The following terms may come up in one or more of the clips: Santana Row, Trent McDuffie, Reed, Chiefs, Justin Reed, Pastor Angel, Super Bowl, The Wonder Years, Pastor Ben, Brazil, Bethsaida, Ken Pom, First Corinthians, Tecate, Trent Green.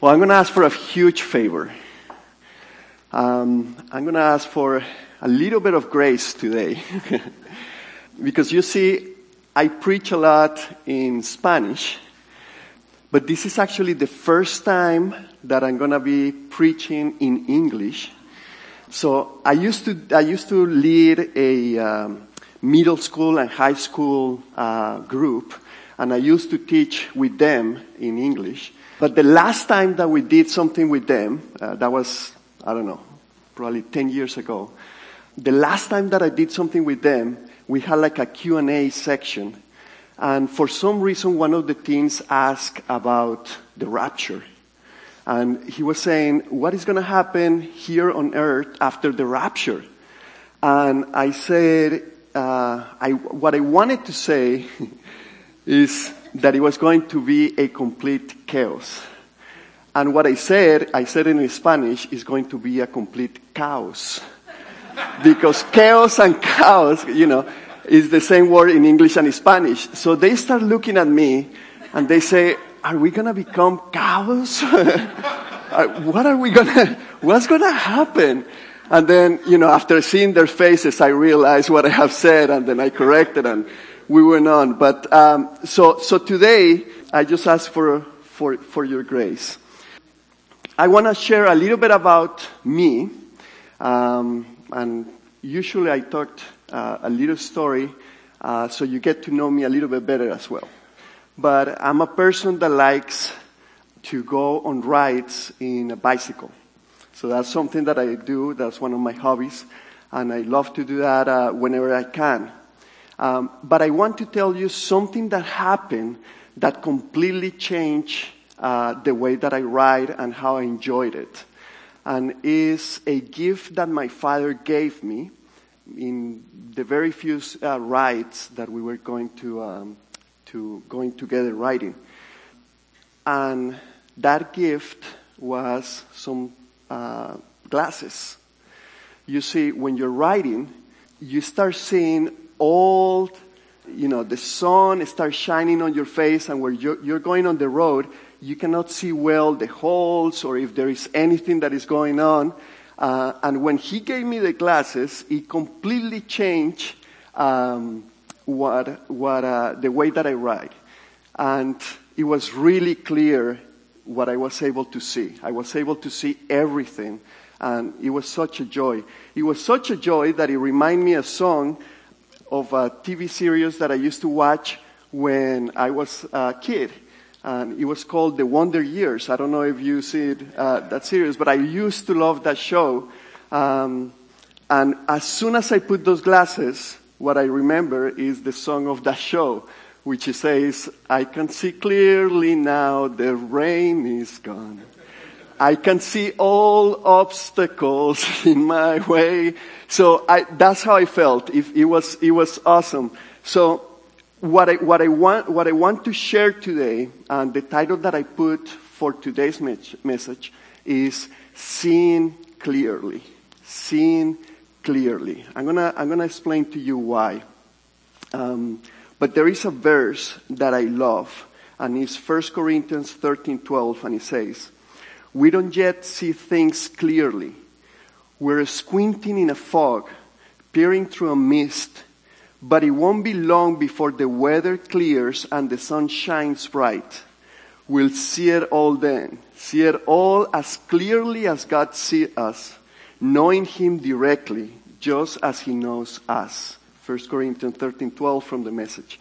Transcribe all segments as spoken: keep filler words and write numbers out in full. Well, I'm going to ask for a huge favor. Um, I'm going to ask for a little bit of grace today. Because you see, I preach a lot in Spanish, but this is actually the first time that I'm going to be preaching in English. So I used to I used to lead a um, middle school and high school uh, group, and I used to teach with them in English. But the last time that we did something with them, uh, that was, I don't know, probably ten years ago. The last time that I did something with them, we had like a Q and A section. And for some reason, one of the teens asked about the rapture. And he was saying, what is going to happen here on earth after the rapture? And I said, uh, I, what I wanted to say is that it was going to be a complete chaos. And what I said, I said in Spanish, is going to be a complete caos. Because chaos and caos, you know, is the same word in English and Spanish. So they start looking at me and they say, are we going to become cows? What are we going to, what's going to happen? And then, you know, after seeing their faces, I realized what I have said, and then I corrected and we went on. But, um, so, so today I just ask for, for, for your grace. I want to share a little bit about me. Um, and usually I talked uh, a little story, uh, so you get to know me a little bit better as well. But I'm a person that likes to go on rides in a bicycle. So that's something that I do. That's one of my hobbies. And I love to do that uh, whenever I can. Um, but I want to tell you something that happened that completely changed uh, the way that I ride and how I enjoyed it. And is a gift that my father gave me in the very few uh, rides that we were going to... Um, to going together riding. And that gift was some uh, glasses. You see, when you're riding, you start seeing all, you know, the sun starts shining on your face, and where you're, you're going on the road, you cannot see well the holes or if there is anything that is going on. Uh, and when he gave me the glasses, it completely changed um what what uh, the way that I ride. And it was really clear what I was able to see. I was able to see everything, and it was such a joy. It was such a joy that it reminded me a song of a T V series that I used to watch when I was a kid, and it was called The Wonder Years. I don't know if you see it, uh, that series, but I used to love that show. Um, and as soon as I put those glasses, what I remember is the song of that show, which says, I can see clearly now, the rain is gone. I can see all obstacles in my way. So I, that's how I felt. It, it was, it was awesome. So what I, what I want, what I want to share today, and the title that I put for today's me- message is Seeing Clearly. Seeing Clearly. Clearly. I'm gonna, I'm gonna explain to you why. Um, but there is a verse that I love, and it's First Corinthians thirteen twelve, and it says, we don't yet see things clearly. We're squinting in a fog, peering through a mist, but it won't be long before the weather clears and the sun shines bright. We'll see it all then, see it all as clearly as God sees us, knowing him directly, just as he knows us. First Corinthians thirteen twelve from the Message.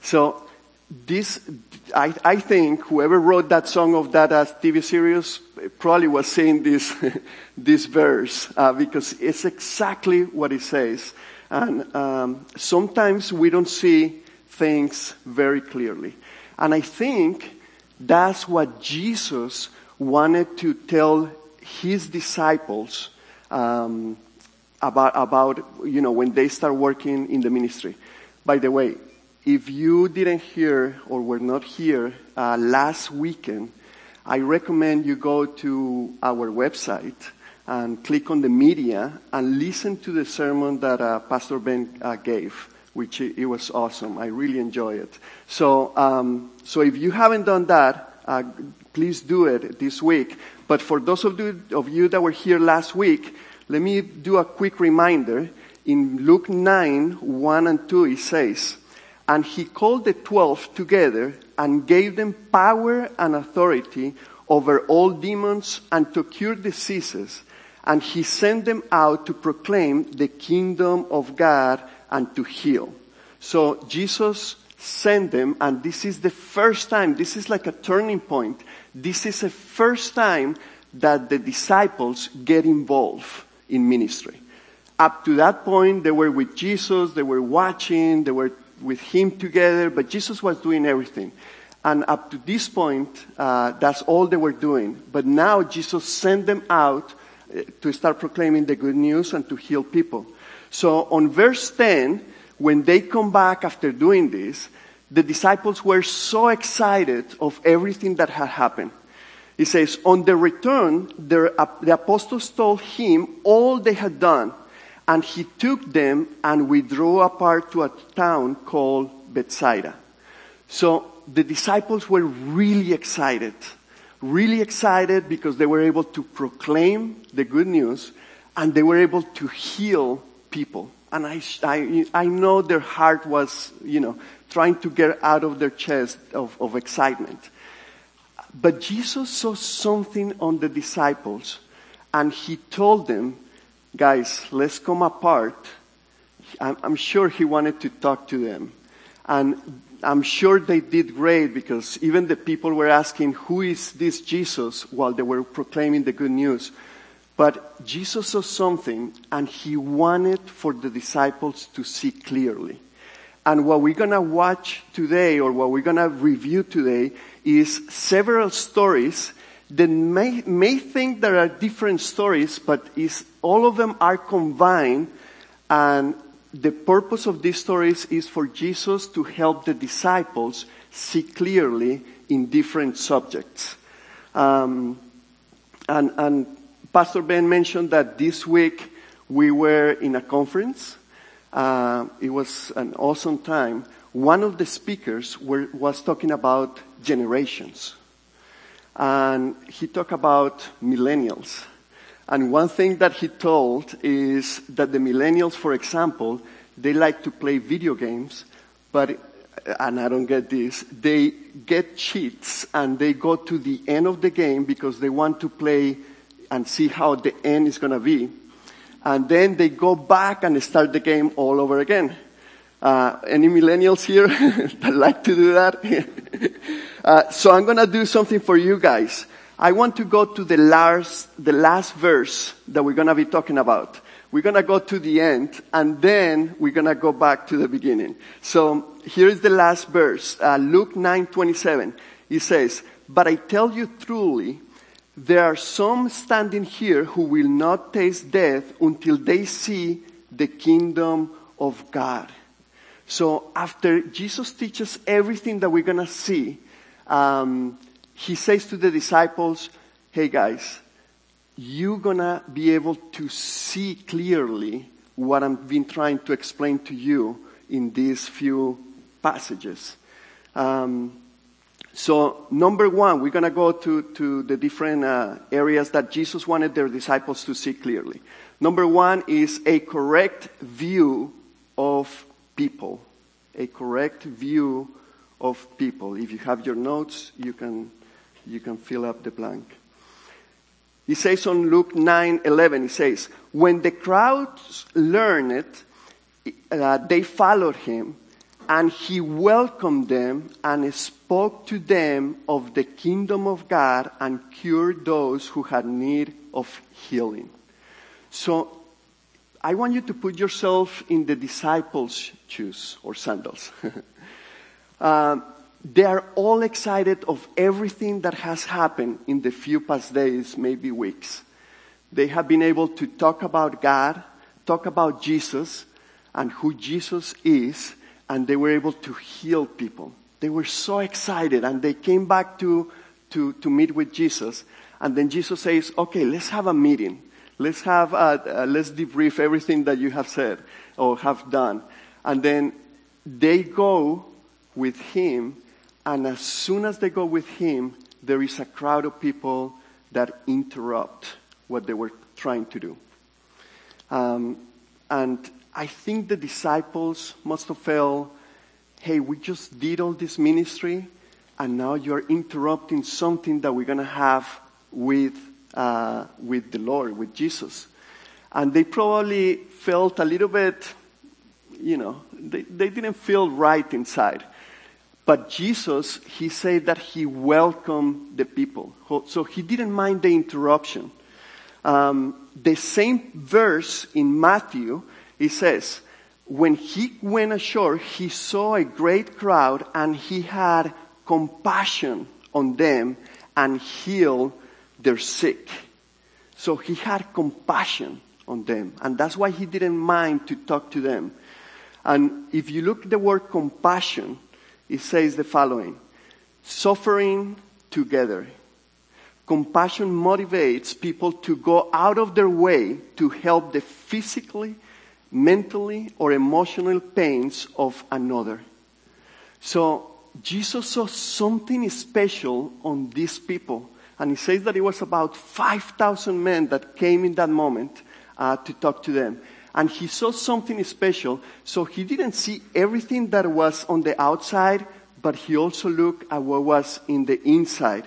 So this, I, I think whoever wrote that song of that uh, T V series probably was saying this, this verse, uh, because it's exactly what it says. And um, sometimes we don't see things very clearly. And I think that's what Jesus wanted to tell his disciples Um, about, about, you know, when they start working in the ministry. By the way, if you didn't hear or were not here uh, last weekend, I recommend you go to our website and click on the media and listen to the sermon that uh, Pastor Ben uh, gave, which it, it was awesome. I really enjoy it. So, um, so if you haven't done that, uh, please do it this week. But for those of you, of you that were here last week, let me do a quick reminder. In Luke nine, one and two, it says, "And he called the twelve together and gave them power and authority over all demons and to cure diseases. And he sent them out to proclaim the kingdom of God and to heal." So Jesus sent them, and this is the first time, this is like a turning point. This is the first time that the disciples get involved in ministry. Up to that point, they were with Jesus, they were watching, they were with him together, but Jesus was doing everything. And up to this point, uh, that's all they were doing. But now Jesus sent them out to start proclaiming the good news and to heal people. So on verse ten, when they come back after doing this, the disciples were so excited of everything that had happened. It says, on their return, their, the apostles told him all they had done, and he took them and withdrew apart to a town called Bethsaida. So the disciples were really excited, really excited because they were able to proclaim the good news and they were able to heal people. And I, I, I know their heart was, you know, trying to get out of their chest of, of excitement. But Jesus saw something on the disciples, and he told them, guys, let's come apart. I'm, I'm sure he wanted to talk to them. And I'm sure they did great, because even the people were asking, who is this Jesus, while they were proclaiming the good news. But Jesus saw something, and he wanted for the disciples to see clearly. And what we're going to watch today, or what we're going to review today, is several stories that may, may think there are different stories, but is, all of them are combined. And the purpose of these stories is for Jesus to help the disciples see clearly in different subjects. Um, and, and Pastor Ben mentioned that this week we were in a conference. Uh, it was an awesome time. One of the speakers were, was talking about generations. And he talked about millennials. And one thing that he told is that the millennials, for example, they like to play video games, but, and I don't get this, they get cheats and they go to the end of the game because they want to play and see how the end is going to be. And then they go back and start the game all over again. Uh, any millennials here that like to do that? uh, so I'm going to do something for you guys. I want to go to the last, the last verse that we're going to be talking about. We're going to go to the end, and then we're going to go back to the beginning. So here is the last verse, uh, Luke nine twenty-seven. It says, "But I tell you truly, there are some standing here who will not taste death until they see the kingdom of God." So after Jesus teaches everything that we're going to see, um, he says to the disciples, hey guys, you're going to be able to see clearly what I've been trying to explain to you in these few passages. Um So, number one, we're going to go to, to the different uh, areas that Jesus wanted their disciples to see clearly. Number one is a correct view of people. A correct view of people. If you have your notes, you can you can fill up the blank. He says on Luke nine eleven, he says, "When the crowds learned it, uh, they followed him, and he welcomed them and spoke to them of the kingdom of God and cured those who had need of healing." So I want you to put yourself in the disciples' shoes or sandals. um, they are all excited of everything that has happened in the few past days, maybe weeks. They have been able to talk about God, talk about Jesus and who Jesus is, and they were able to heal people. They were so excited, and they came back to, to, to meet with Jesus. And then Jesus says, okay, let's have a meeting. Let's have, a, uh, let's debrief everything that you have said or have done. And then they go with him, and as soon as they go with him, there is a crowd of people that interrupt what they were trying to do. Um, and I think the disciples must have felt, hey, we just did all this ministry, and now you're interrupting something that we're going to have with uh, with the Lord, with Jesus. And they probably felt a little bit, you know, they, they didn't feel right inside. But Jesus, he said that he welcomed the people. So he didn't mind the interruption. Um, the same verse in Matthew, it says, when he went ashore, he saw a great crowd and he had compassion on them and healed their sick. So he had compassion on them. And that's why he didn't mind to talk to them. And if you look at the word compassion, it says the following: suffering together. Compassion motivates people to go out of their way to help the physically, mentally, or emotional pains of another. So Jesus saw something special on these people. And he says that it was about five thousand men that came in that moment uh, to talk to them. And he saw something special, so he didn't see everything that was on the outside, but he also looked at what was in the inside.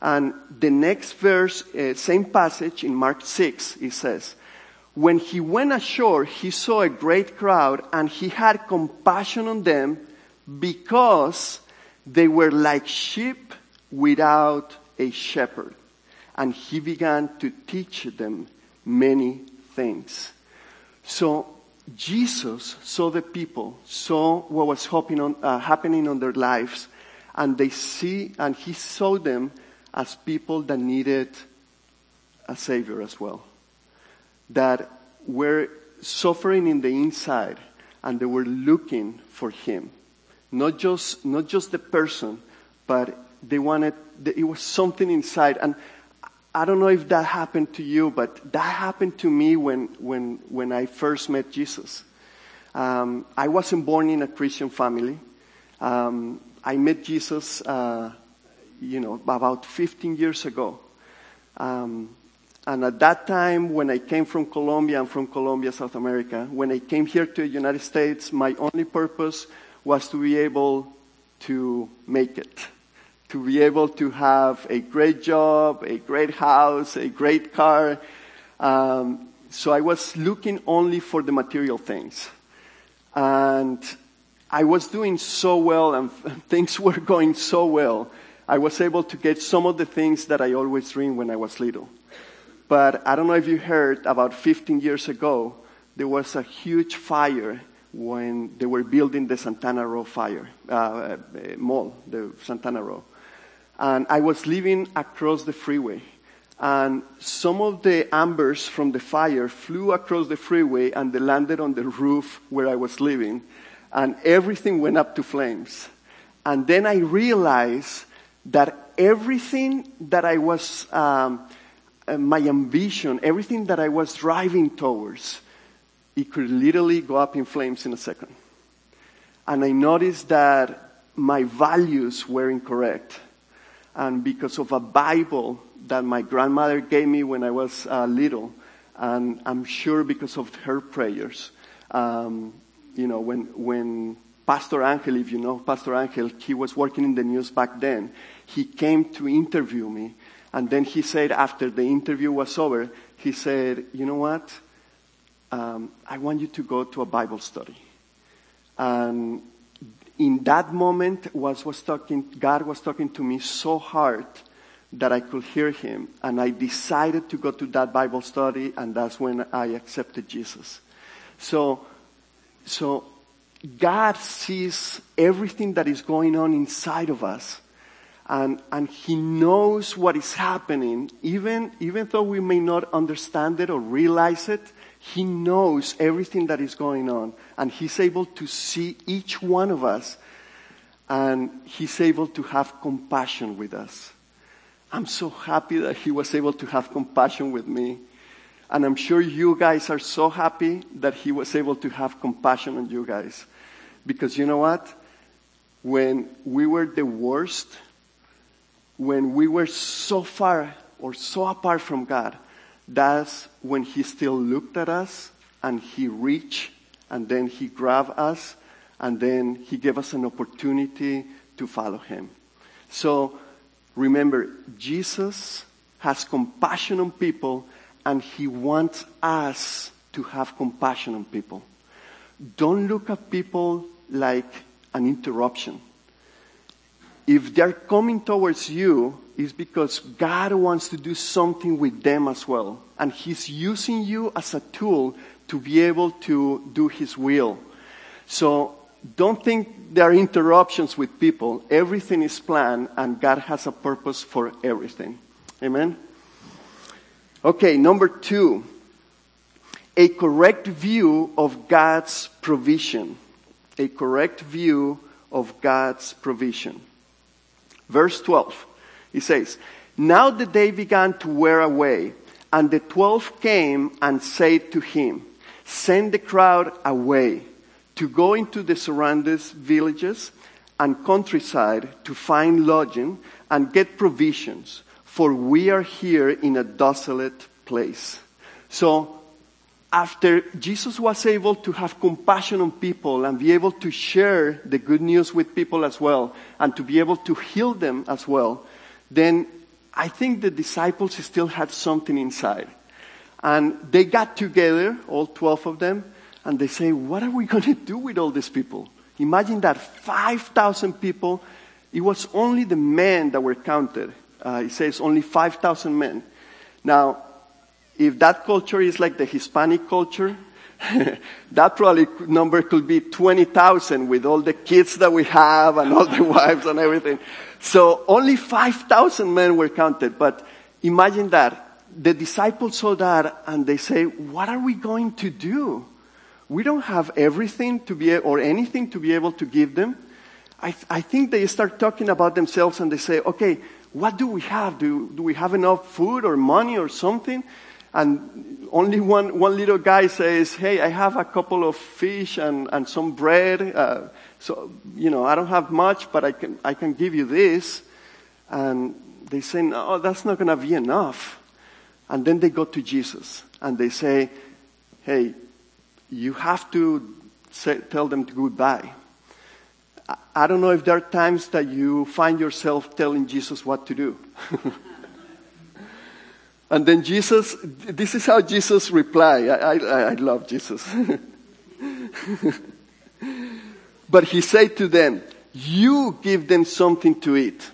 And the next verse, uh, same passage in Mark six, it says, when he went ashore, he saw a great crowd, and he had compassion on them because they were like sheep without a shepherd. And he began to teach them many things. So Jesus saw the people, saw what was happening on, uh, happening on their lives, and they see, and he saw them as people that needed a savior as well, that were suffering in the inside, and they were looking for him. Not just not just the person, but they wanted. It was something inside, and I don't know if that happened to you, but that happened to me when when when I first met Jesus. Um, I wasn't born in a Christian family. Um, I met Jesus, uh, you know, about fifteen years ago. Um, and at that time, when I came from Colombia, I'm from Colombia, South America. When I came here to the United States, my only purpose was to be able to make it. To be able to have a great job, a great house, a great car. Um, so I was looking only for the material things. And I was doing so well, and things were going so well. I was able to get some of the things that I always dreamed when I was little. But I don't know if you heard, about fifteen years ago, there was a huge fire when they were building the Santana Row fire, uh, mall, the Santana Row. And I was living across the freeway, and some of the embers from the fire flew across the freeway and they landed on the roof where I was living, and everything went up to flames. And then I realized that everything that I was, um, my ambition, everything that I was driving towards, it could literally go up in flames in a second. And I noticed that my values were incorrect. And because of a Bible that my grandmother gave me when I was uh, little, and I'm sure because of her prayers, um, you know, when when Pastor Angel, if you know Pastor Angel, he was working in the news back then, he came to interview me. And then he said, after the interview was over, he said, you know what? Um, I want you to go to a Bible study. And in that moment, was, was talking, God was talking to me so hard that I could hear him. And I decided to go to that Bible study, and that's when I accepted Jesus. So, so God sees everything that is going on inside of us. And, and he knows what is happening, even, even though we may not understand it or realize it. He knows everything that is going on, and he's able to see each one of us, and he's able to have compassion with us. I'm so happy that he was able to have compassion with me, and I'm sure you guys are so happy that he was able to have compassion on you guys. Because you know what? When we were the worst, when we were so far or so apart from God, that's when he still looked at us and he reached and then he grabbed us and then he gave us an opportunity to follow him. So remember, Jesus has compassion on people and he wants us to have compassion on people. Don't look at people like an interruption. If they're coming towards you, it's because God wants to do something with them as well. And he's using you as a tool to be able to do his will. So don't think there are interruptions with people. Everything is planned and God has a purpose for everything. Amen? Okay, number two. A correct view of God's provision. A correct view of God's provision. Verse twelve, it says, "Now the day began to wear away, and the twelve came and said to him, 'Send the crowd away to go into the surrounding villages and countryside to find lodging and get provisions, for we are here in a desolate place.'" So, after Jesus was able to have compassion on people and be able to share the good news with people as well and to be able to heal them as well, then I think the disciples still had something inside. And they got together, all twelve of them, and they say, what are we going to do with all these people? Imagine that five thousand people, it was only the men that were counted. Uh, it says only five thousand men. Now, if that culture is like the Hispanic culture, that probably number could be twenty thousand with all the kids that we have and all the wives and everything. So only five thousand men were counted. But imagine that. The disciples saw that and they say, what are we going to do? We don't have everything to be, or anything to be able to give them. I, th- I think they start talking about themselves and they say, okay, what do we have? Do, do we have enough food or money or something? And only one, one little guy says, hey, I have a couple of fish and, and some bread. Uh, so, you know, I don't have much, but I can, I can give you this. And they say, no, that's not going to be enough. And then they go to Jesus and they say, hey, you have to say, tell them to goodbye. I, I don't know if there are times that you find yourself telling Jesus what to do. And then Jesus, this is how Jesus replied. I, I, I love Jesus. But he said to them, you give them something to eat.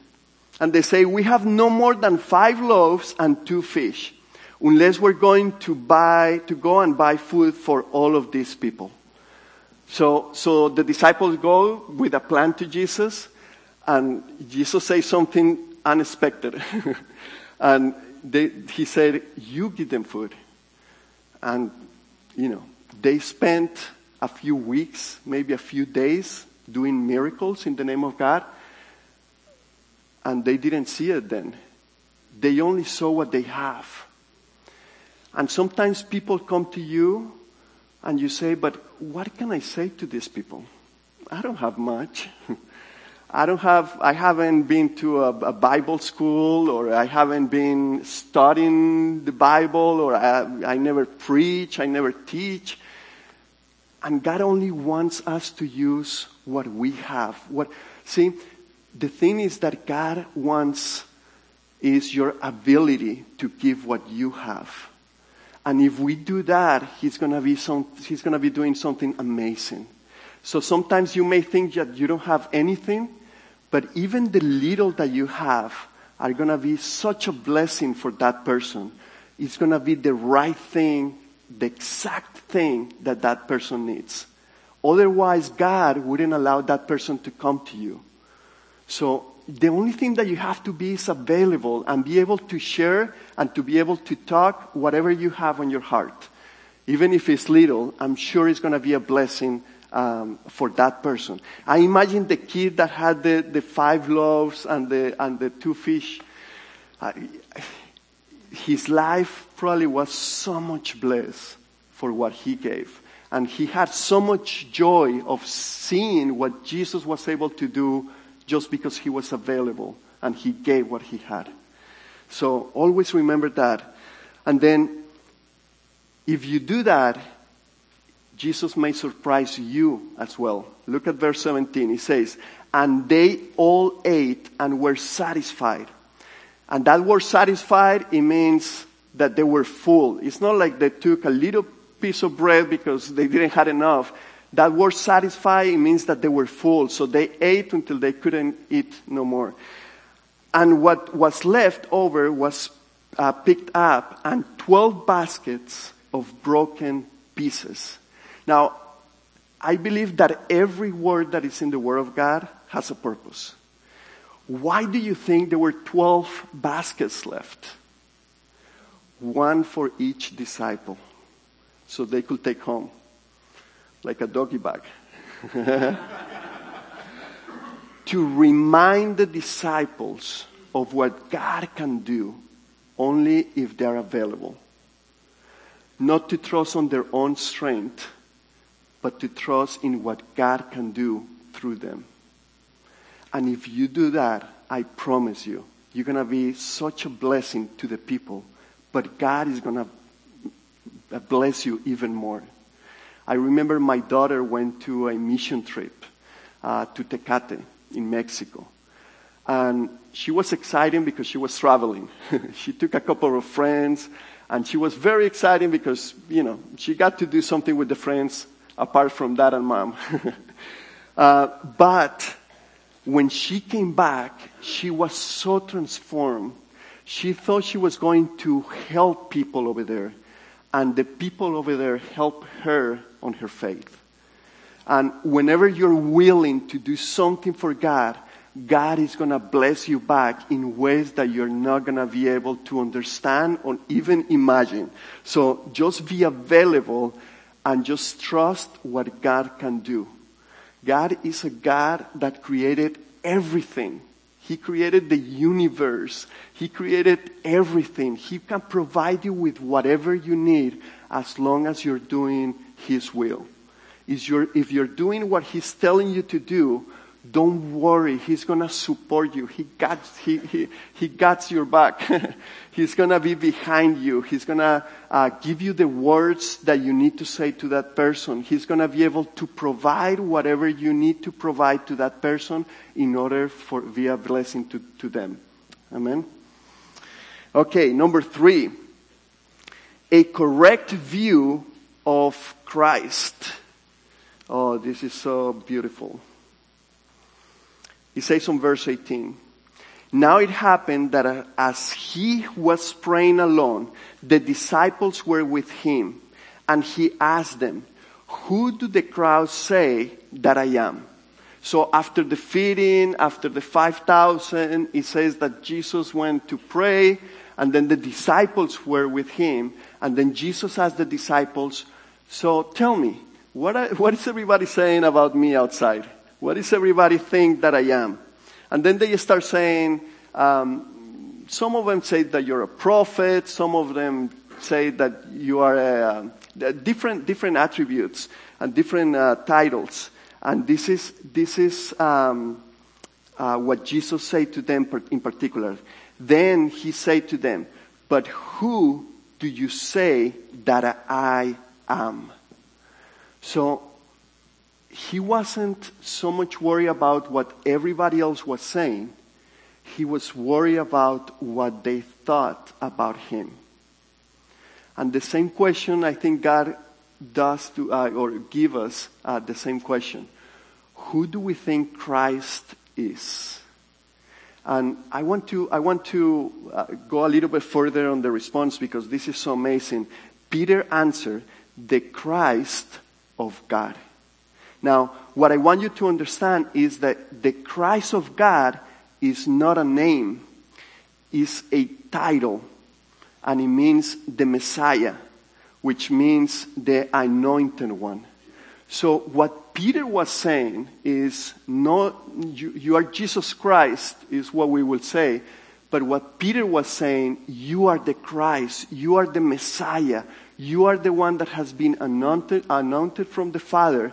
And they say, we have no more than five loaves and two fish, unless we're going to buy, to go and buy food for all of these people. So, so the disciples go with a plan to Jesus, and Jesus says something unexpected. and They, he said, you give them food. And, you know, they spent a few weeks, maybe a few days, doing miracles in the name of God. And they didn't see it then. They only saw what they have. And sometimes people come to you and you say, but what can I say to these people? I don't have much. I don't have, I haven't been to a, a Bible school, or I haven't been studying the Bible, or I, I never preach, I never teach. And God only wants us to use what we have. What, see, the thing is that God wants is your ability to give what you have. And if we do that, He's gonna be some, He's gonna be doing something amazing. So sometimes you may think that you don't have anything, but even the little that you have are going to be such a blessing for that person. It's going to be the right thing, the exact thing that that person needs. Otherwise, God wouldn't allow that person to come to you. So the only thing that you have to be is available and be able to share and to be able to talk whatever you have on your heart. Even if it's little, I'm sure it's going to be a blessing Um, for that person. I imagine the kid that had the, the five loaves and the and the two fish. Uh, his life probably was so much blessed for what he gave. And he had so much joy of seeing what Jesus was able to do just because he was available and he gave what he had. So always remember that. And then if you do that, Jesus may surprise you as well. Look at verse seventeen. He says, and they all ate and were satisfied. And that word satisfied, it means that they were full. It's not like they took a little piece of bread because they didn't have enough. That word satisfied, it means that they were full. So they ate until they couldn't eat no more. And what was left over was uh, picked up, and twelve baskets of broken pieces. Now, I believe that every word that is in the Word of God has a purpose. Why do you think there were twelve baskets left? One for each disciple, so they could take home, like a doggy bag. To remind the disciples of what God can do only if they're available. Not to trust on their own strength, but to trust in what God can do through them. And if you do that, I promise you, you're going to be such a blessing to the people, but God is going to bless you even more. I remember my daughter went to a mission trip uh, to Tecate in Mexico. And she was excited because she was traveling. She took a couple of friends, and she was very excited because, you know, she got to do something with the friends apart from dad and mom. uh, but when she came back, she was so transformed. She thought she was going to help people over there. And the people over there helped her on her faith. And whenever you're willing to do something for God, God is going to bless you back in ways that you're not going to be able to understand or even imagine. So just be available and just trust what God can do. God is a God that created everything. He created the universe. He created everything. He can provide you with whatever you need as long as you're doing His will. Is your, if you're doing what He's telling you to do, don't worry. He's going to support you. He got, he, he, he got your back. He's going to be behind you. He's going to uh, give you the words that you need to say to that person. He's going to be able to provide whatever you need to provide to that person in order for be a blessing to, to them. Amen. Okay, number three. A correct view of Christ. Oh, this is so beautiful. He says on verse eighteen, now it happened that as he was praying alone, the disciples were with him, and he asked them, who do the crowds say that I am? So after the feeding, after the five thousand, it says that Jesus went to pray, and then the disciples were with him, and then Jesus asked the disciples, so tell me, What, I, what is everybody saying about me outside? What does everybody think that I am? And then they start saying, um, some of them say that you're a prophet. Some of them say that you are a, a different different attributes and different uh, titles. And this is this is um, uh, what Jesus said to them in particular. Then he said to them, "But who do you say that I am?" So he wasn't so much worried about what everybody else was saying. He was worried about what they thought about him. And the same question I think God does to uh, or give us uh, the same question. Who do we think Christ is? And I want to I want to uh, go a little bit further on the response because this is so amazing. Peter answered, "The Christ of God." Now, what I want you to understand is that the Christ of God is not a name, is a title, and it means the Messiah, which means the anointed one. So what Peter was saying is not you, you are Jesus Christ is what we will say, but what Peter was saying, you are the Christ, you are the Messiah. You are the one that has been anointed, anointed from the Father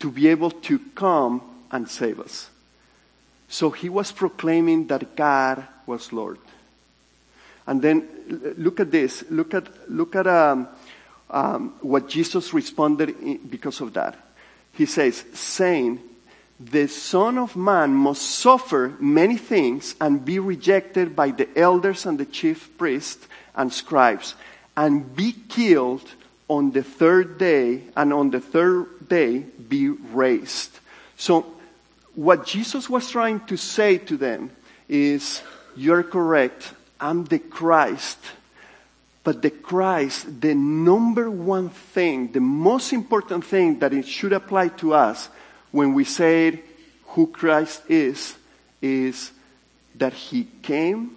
to be able to come and save us. So he was proclaiming that God was Lord. And then look at this. Look at look at um, um, what Jesus responded in, because of that. He says, saying, "The Son of Man must suffer many things and be rejected by the elders and the chief priests and scribes, and be killed on the third day, and on the third day be raised." So what Jesus was trying to say to them is, "You're correct. I'm the Christ." But the Christ, the number one thing, the most important thing that it should apply to us when we say who Christ is, is that he came,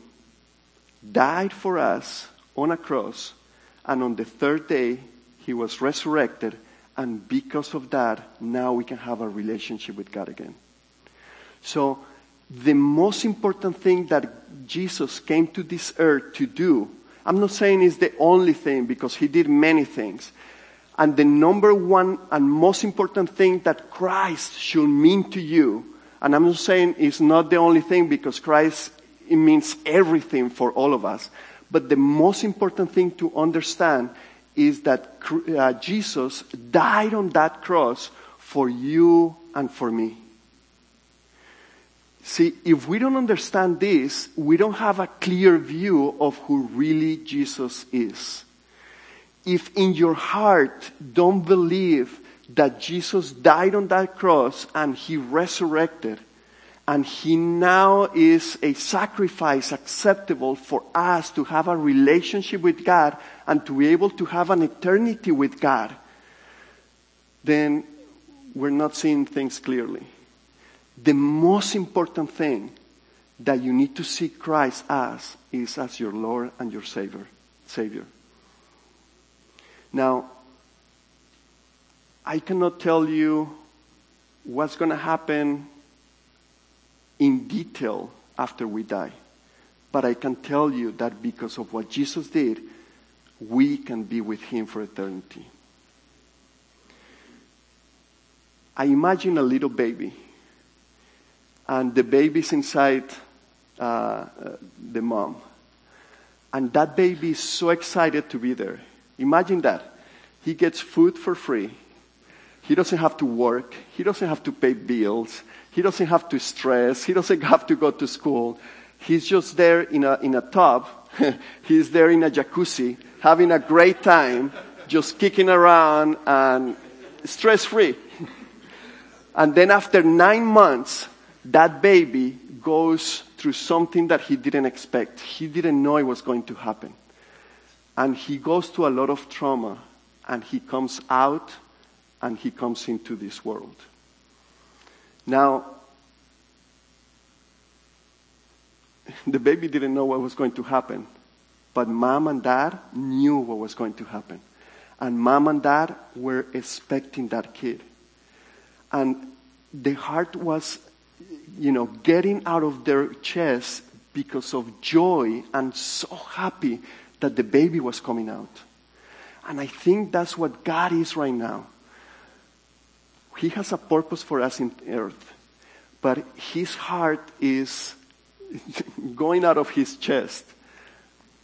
died for us on a cross, and on the third day he was resurrected, and because of that, now we can have a relationship with God again. So the most important thing that Jesus came to this earth to do, I'm not saying it's the only thing, because he did many things. And the number one and most important thing that Christ should mean to you, and I'm not saying it's not the only thing, because Christ, it means everything for all of us. But the most important thing to understand is that uh, Jesus died on that cross for you and for me. See, if we don't understand this, we don't have a clear view of who really Jesus is. If in your heart don't believe that Jesus died on that cross and he resurrected, and he now is a sacrifice acceptable for us to have a relationship with God and to be able to have an eternity with God, then we're not seeing things clearly. The most important thing that you need to see Christ as is as your Lord and your Savior. Savior. Now, I cannot tell you what's going to happen in detail after we die. But I can tell you that because of what Jesus did, we can be with him for eternity. I imagine a little baby. And the baby's inside uh, the mom. And that baby is so excited to be there. Imagine that. He gets food for free. He doesn't have to work. He doesn't have to pay bills. He doesn't have to stress. He doesn't have to go to school. He's just there in a in a tub. He's there in a jacuzzi, having a great time, just kicking around and stress-free. And then after nine months, that baby goes through something that he didn't expect. He didn't know it was going to happen. And he goes through a lot of trauma. And he comes out and he comes into this world. Now, the baby didn't know what was going to happen. But mom and dad knew what was going to happen. And mom and dad were expecting that kid. And the heart was, you know, getting out of their chest because of joy and so happy that the baby was coming out. And I think that's what God is right now. He has a purpose for us in earth, but his heart is going out of his chest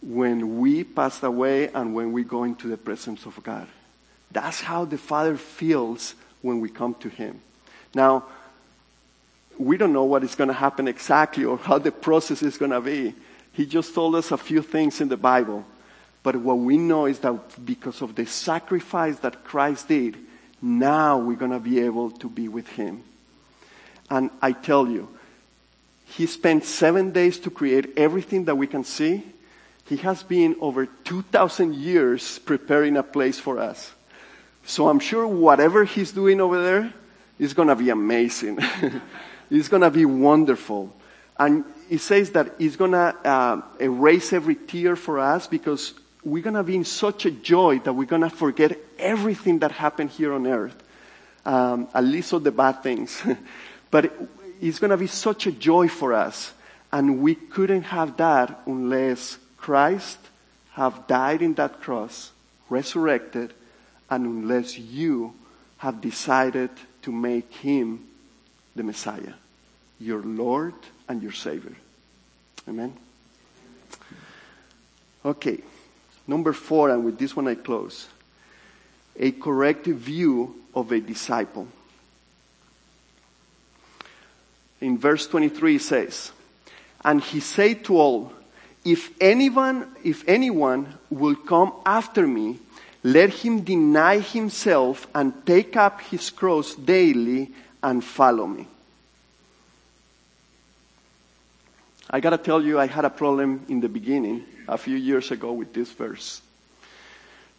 when we pass away and when we go into the presence of God. That's how the Father feels when we come to him. Now, we don't know what is going to happen exactly or how the process is going to be. He just told us a few things in the Bible. But what we know is that because of the sacrifice that Christ did, now we're going to be able to be with him. And I tell you, he spent seven days to create everything that we can see. He has been over two thousand years preparing a place for us. So I'm sure whatever he's doing over there is going to be amazing. It's going to be wonderful. And it says that it's going to uh, erase every tear for us, because we're going to be in such a joy that we're going to forget everything that happened here on earth, um, at least all the bad things. But it, it's going to be such a joy for us. And we couldn't have that unless Christ have died in that cross, resurrected, and unless you have decided to make him the Messiah. your Lord and your Savior. Amen. Okay. Number four, and with this one I close. A correct view of a disciple. In verse twenty-three it says, "And he said to all, If anyone, if anyone will come after me, let him deny himself and take up his cross daily and follow me." I gotta tell you, I had a problem in the beginning a few years ago with this verse.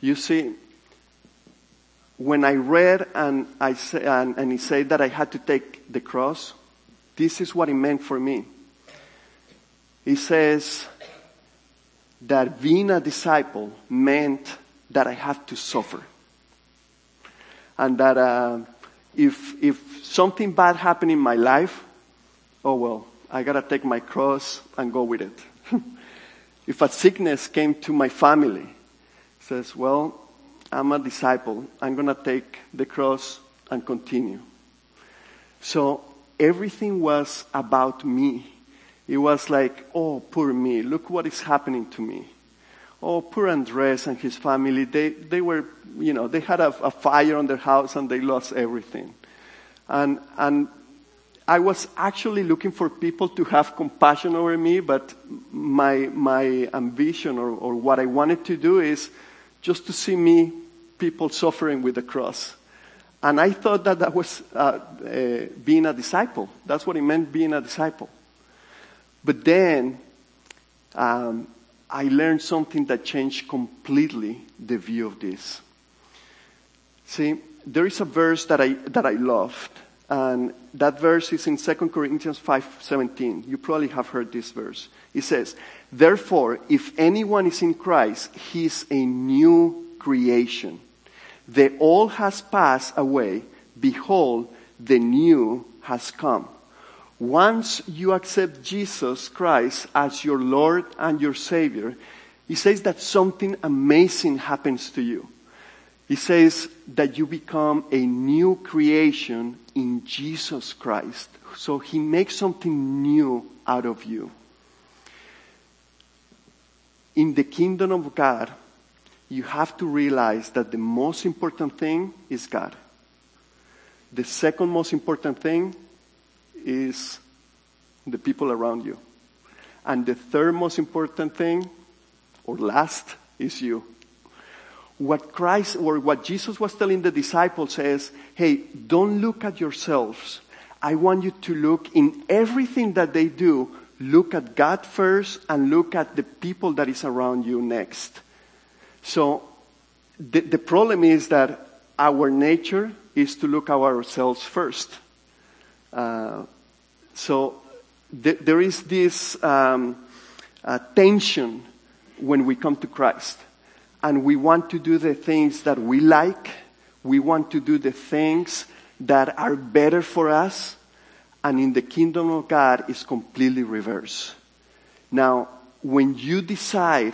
You see, when I read and I say, and, and he said that I had to take the cross, this is what it meant for me. He says that being a disciple meant that I have to suffer. And that uh, if if something bad happened in my life, oh well, I gotta take my cross and go with it. If a sickness came to my family, says, well, I'm a disciple. I'm gonna take the cross and continue. So everything was about me. It was like, oh, poor me. Look what is happening to me. Oh, poor Andres and his family. They, they were, you know, they had a, a fire on their house and they lost everything. And, and I was actually looking for people to have compassion over me, but my, my ambition or, or what I wanted to do is just to see me, people suffering with the cross. And I thought that that was uh, uh, being a disciple. That's what it meant, being a disciple. But then um, I learned something that changed completely the view of this. See, there is a verse that I that I loved, and that verse is in Second Corinthians five seventeen. You probably have heard this verse. It says, "Therefore, if anyone is in Christ, he is a new creation. The old has passed away. Behold, the new has come." Once you accept Jesus Christ as your Lord and your Savior, He says that something amazing happens to you. He says that you become a new creation in Jesus Christ. So He makes something new out of you. In the kingdom of God, you have to realize that the most important thing is God. The second most important thing is the people around you. And the third most important thing, or last, is you. What Christ, or what Jesus was telling the disciples says, hey, don't look at yourselves. I want you to look in everything that they do, look at God first and look at the people that is around you next. So the, the problem is that our nature is to look at ourselves first. Uh, so th- there is this um, uh, tension when we come to Christ, and we want to do the things that we like. We want to do the things that are better for us, and in the kingdom of God is completely reverse. Now, when you decide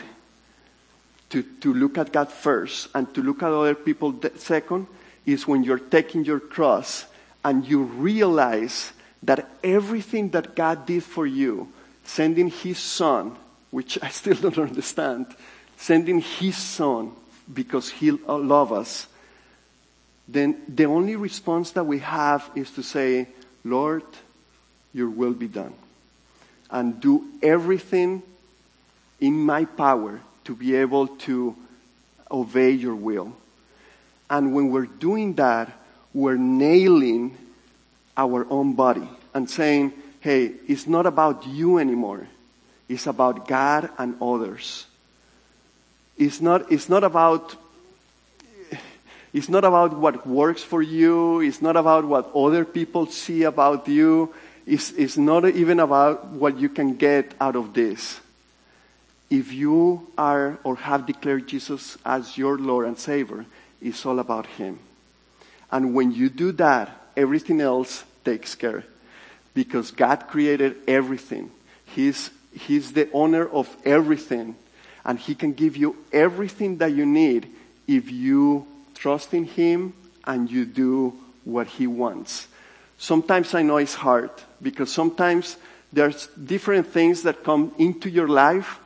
to to look at God first and to look at other people second, is when you're taking your cross. And you realize that everything that God did for you, sending His Son, which I still don't understand, sending His Son because He loves us, then the only response that we have is to say, Lord, your will be done. And do everything in my power to be able to obey your will. And when we're doing that, we're nailing our own body and saying, hey, it's not about you anymore. It's about God and others. It's not, it's not about, it's not about what works for you. It's not about what other people see about you. It's, it's not even about what you can get out of this. If you are or have declared Jesus as your Lord and Savior, it's all about Him. And when you do that, everything else takes care. Because God created everything. He's, he's the owner of everything. And He can give you everything that you need if you trust in Him and you do what He wants. Sometimes I know it's hard because sometimes there's different things that come into your life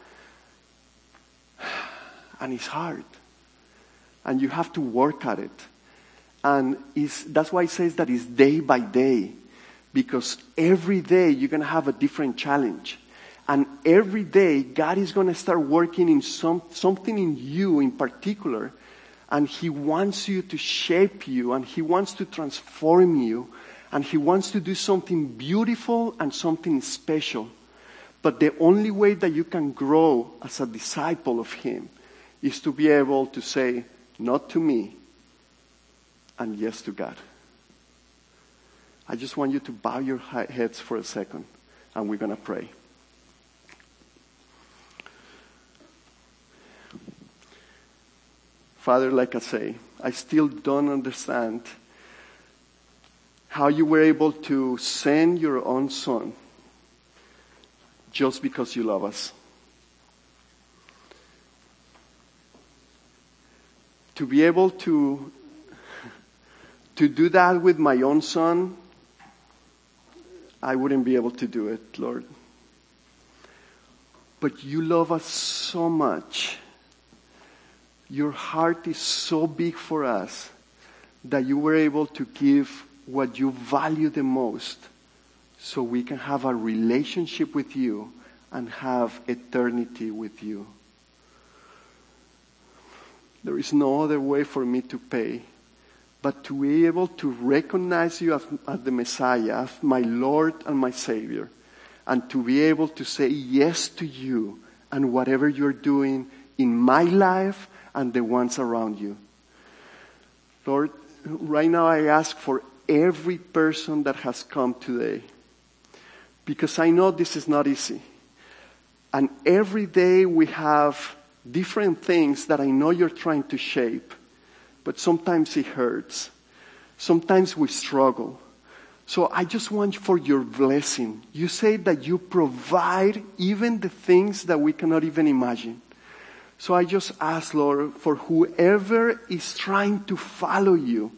and it's hard. And you have to work at it. And it's, that's why it says that it's day by day, because every day you're going to have a different challenge. And every day God is going to start working in some something in you in particular, and He wants you to shape you, and He wants to transform you, and He wants to do something beautiful and something special. But the only way that you can grow as a disciple of Him is to be able to say, not to me, and yes to God. I just want you to bow your heads for a second, and we're going to pray. Father, like I say, I still don't understand how you were able to send your own Son just because you love us. To be able to to do that with my own Son, I wouldn't be able to do it, Lord. But you love us so much. Your heart is so big for us that you were able to give what you value the most so we can have a relationship with you and have eternity with you. There is no other way for me to pay but to be able to recognize you as, as the Messiah, as my Lord and my Savior, and to be able to say yes to you and whatever you're doing in my life and the ones around you. Lord, right now I ask for every person that has come today, because I know this is not easy. And every day we have different things that I know you're trying to shape, but sometimes it hurts. Sometimes we struggle. So I just want for your blessing. You say that you provide even the things that we cannot even imagine. So I just ask, Lord, for whoever is trying to follow you,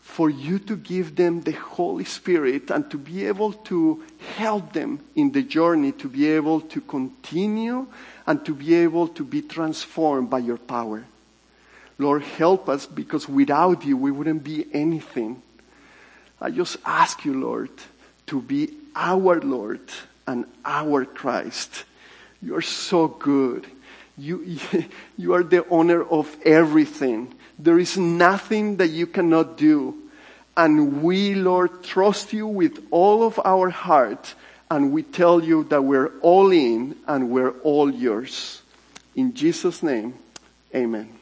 for you to give them the Holy Spirit and to be able to help them in the journey, to be able to continue and to be able to be transformed by your power. Lord, help us, because without you, we wouldn't be anything. I just ask you, Lord, to be our Lord and our Christ. You are so good. You, you are the owner of everything. There is nothing that you cannot do. And we, Lord, trust you with all of our heart. And we tell you that we're all in and we're all yours. In Jesus' name, amen.